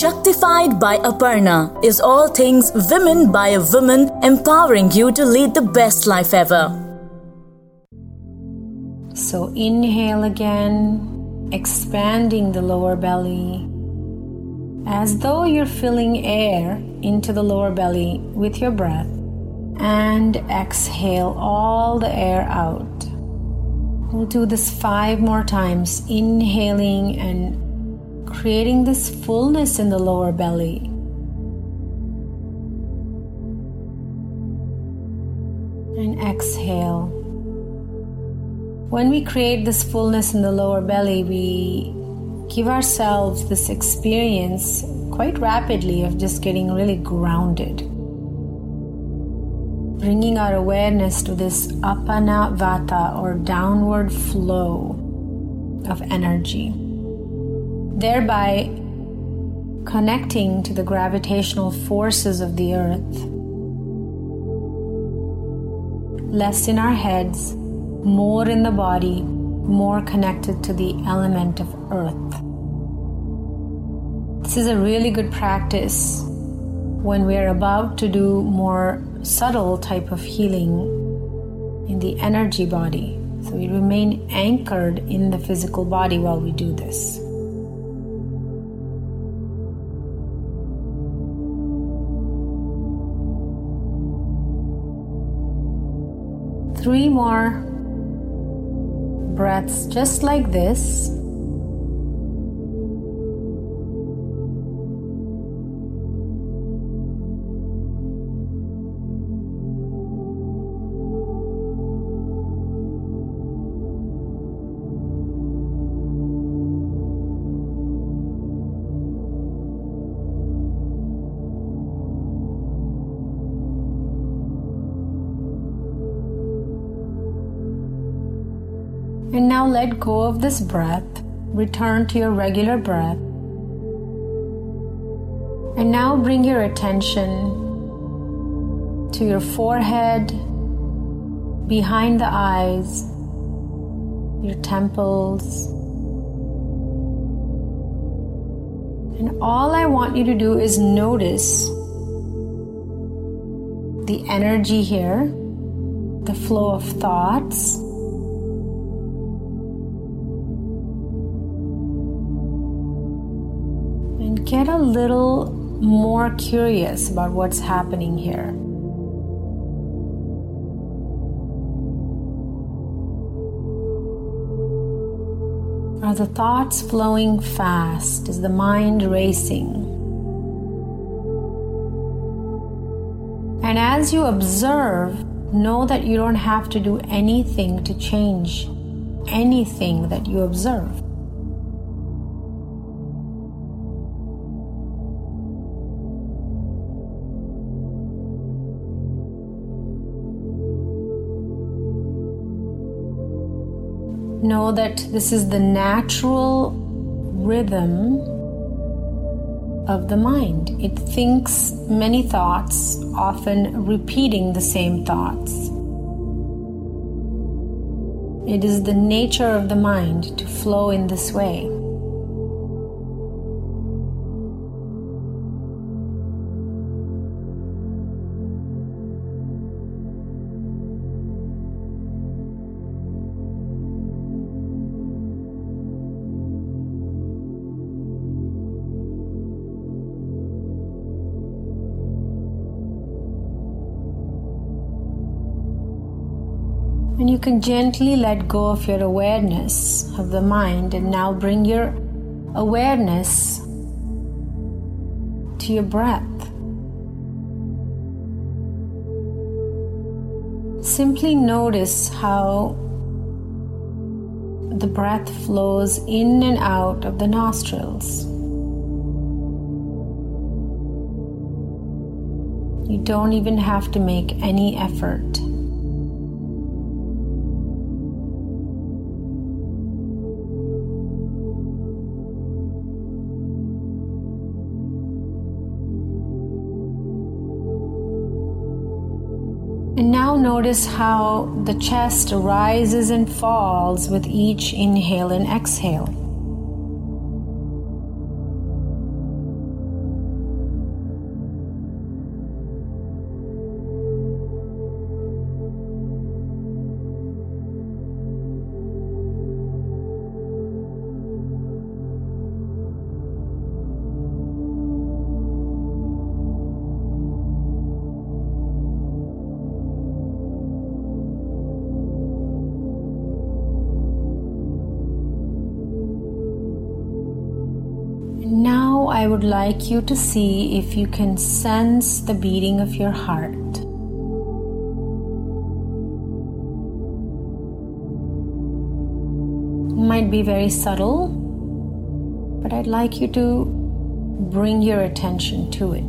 Shaktified by Aparna is all things women by a woman, empowering you to lead the best life ever. So inhale again, expanding the lower belly, as though you're filling air into the lower belly with your breath, and exhale all the air out. We'll do this 5 more times, inhaling and creating this fullness in the lower belly. And exhale. When we create this fullness in the lower belly, we give ourselves this experience quite rapidly of just getting really grounded. Bringing our awareness to this apana vata, or downward flow of energy, thereby connecting to the gravitational forces of the earth. Less in our heads, more in the body, more connected to the element of earth. This is a really good practice when we are about to do more subtle type of healing in the energy body. So we remain anchored in the physical body while we do this. Three more breaths just like this. And now let go of this breath, return to your regular breath. And now bring your attention to your forehead, behind the eyes, your temples. And all I want you to do is notice the energy here, the flow of thoughts. Get a little more curious about what's happening here. Are the thoughts flowing fast? Is the mind racing? And as you observe, know that you don't have to do anything to change anything that you observe. Know that this is the natural rhythm of the mind. It thinks many thoughts, often repeating the same thoughts. It is the nature of the mind to flow in this way. And you can gently let go of your awareness of the mind, and now bring your awareness to your breath. Simply notice how the breath flows in and out of the nostrils. You don't even have to make any effort. And now notice how the chest rises and falls with each inhale and exhale. I would like you to see if you can sense the beating of your heart. It might be very subtle, but I'd like you to bring your attention to it.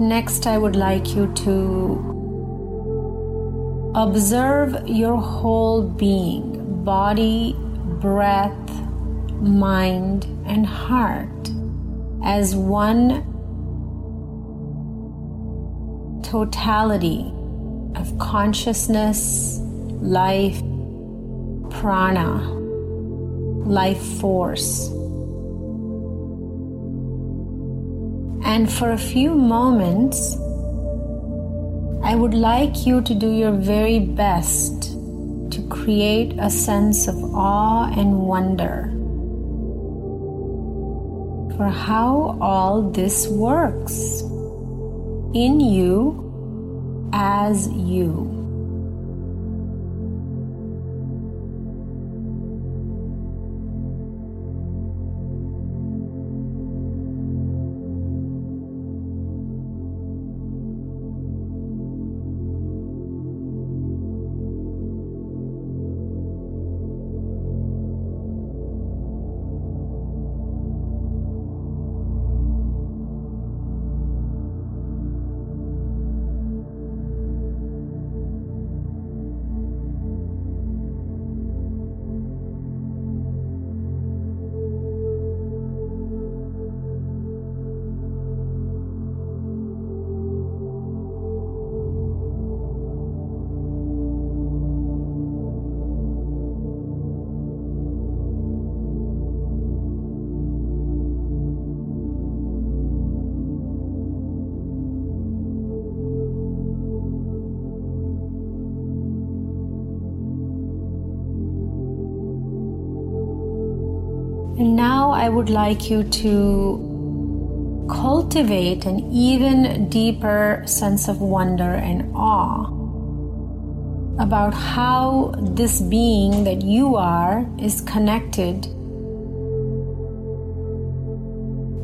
Next, I would like you to observe your whole being, body, breath, mind, and heart as one totality of consciousness, life, prana, life force. And for a few moments, I would like you to do your very best to create a sense of awe and wonder for how all this works in you as you. And now I would like you to cultivate an even deeper sense of wonder and awe about how this being that you are is connected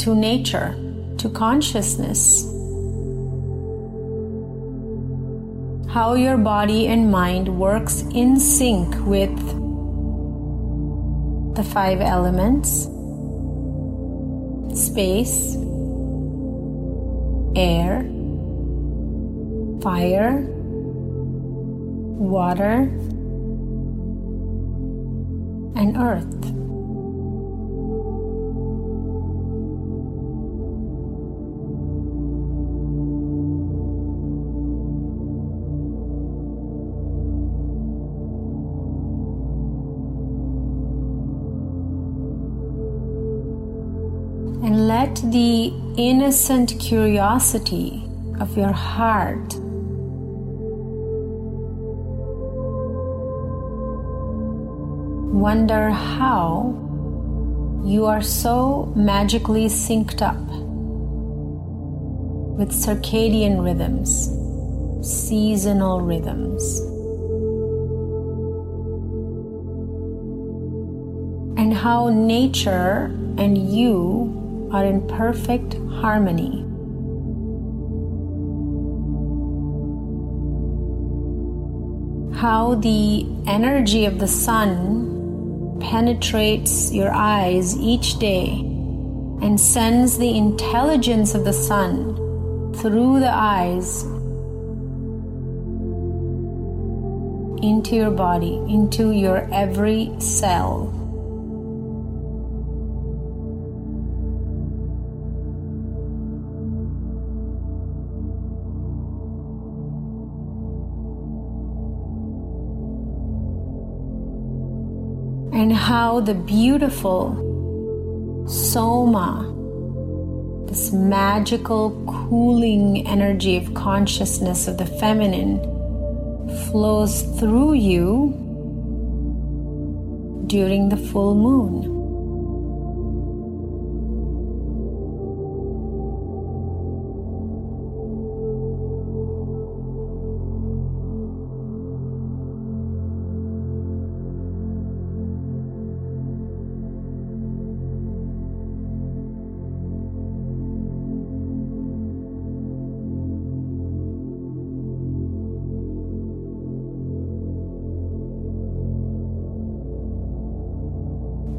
to nature, to consciousness. How your body and mind works in sync with the five elements, space, air, fire, water, and earth. And let the innocent curiosity of your heart wonder how you are so magically synced up with circadian rhythms, seasonal rhythms, and how nature and you are in perfect harmony. How the energy of the sun penetrates your eyes each day and sends the intelligence of the sun through the eyes into your body, into your every cell. And how the beautiful Soma, this magical cooling energy of consciousness of the feminine, flows through you during the full moon.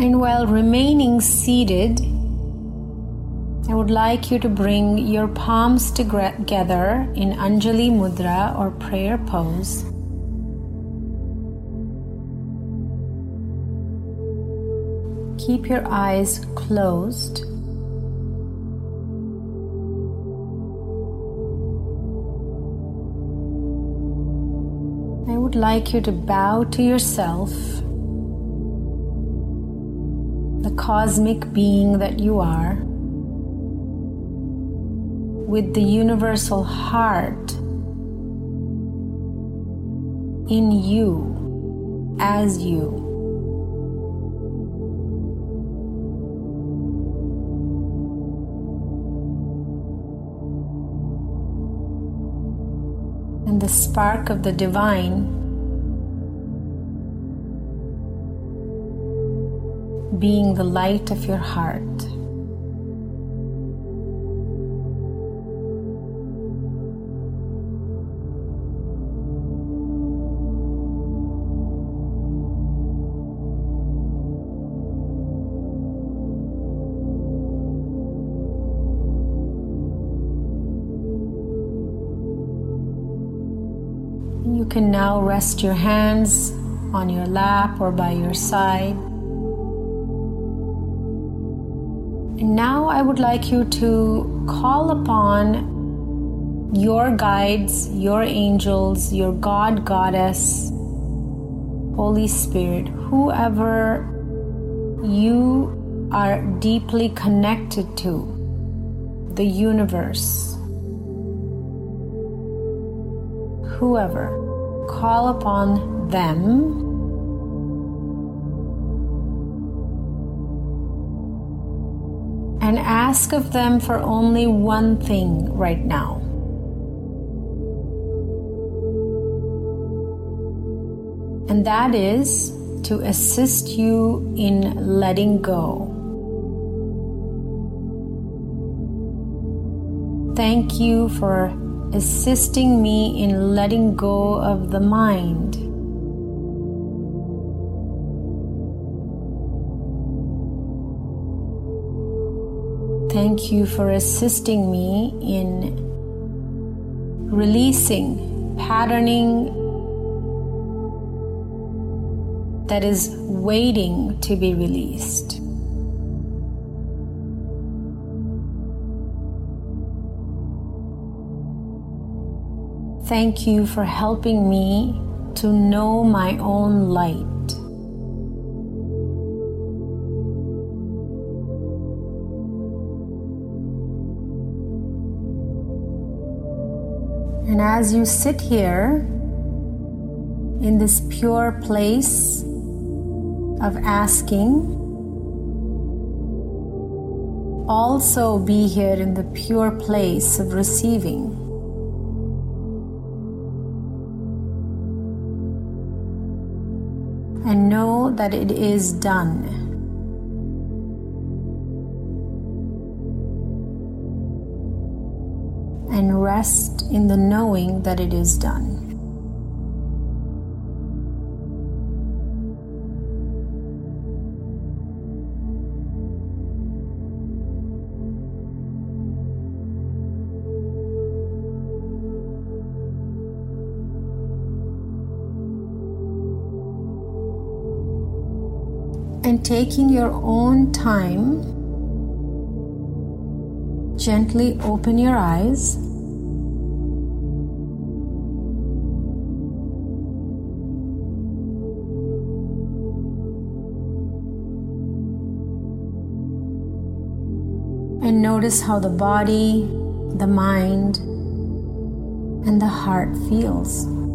And while remaining seated, I would like you to bring your palms together in Anjali Mudra or prayer pose. Keep your eyes closed. I would like you to bow to yourself, the cosmic being that you are, with the universal heart in you, as you. And the spark of the divine being the light of your heart. You can now rest your hands on your lap or by your side. Now I would like you to call upon your guides, your angels, your God, Goddess, Holy Spirit, whoever you are deeply connected to, the universe. Whoever, call upon them. And ask of them for only one thing right now. And that is to assist you in letting go. Thank you for assisting me in letting go of the mind. Thank you for assisting me in releasing patterning that is waiting to be released. Thank you for helping me to know my own light. And as you sit here in this pure place of asking, also be here in the pure place of receiving. And know that it is done. And rest in the knowing that it is done. and taking your own time, gently open your eyes. And notice how the body, the mind, and the heart feels.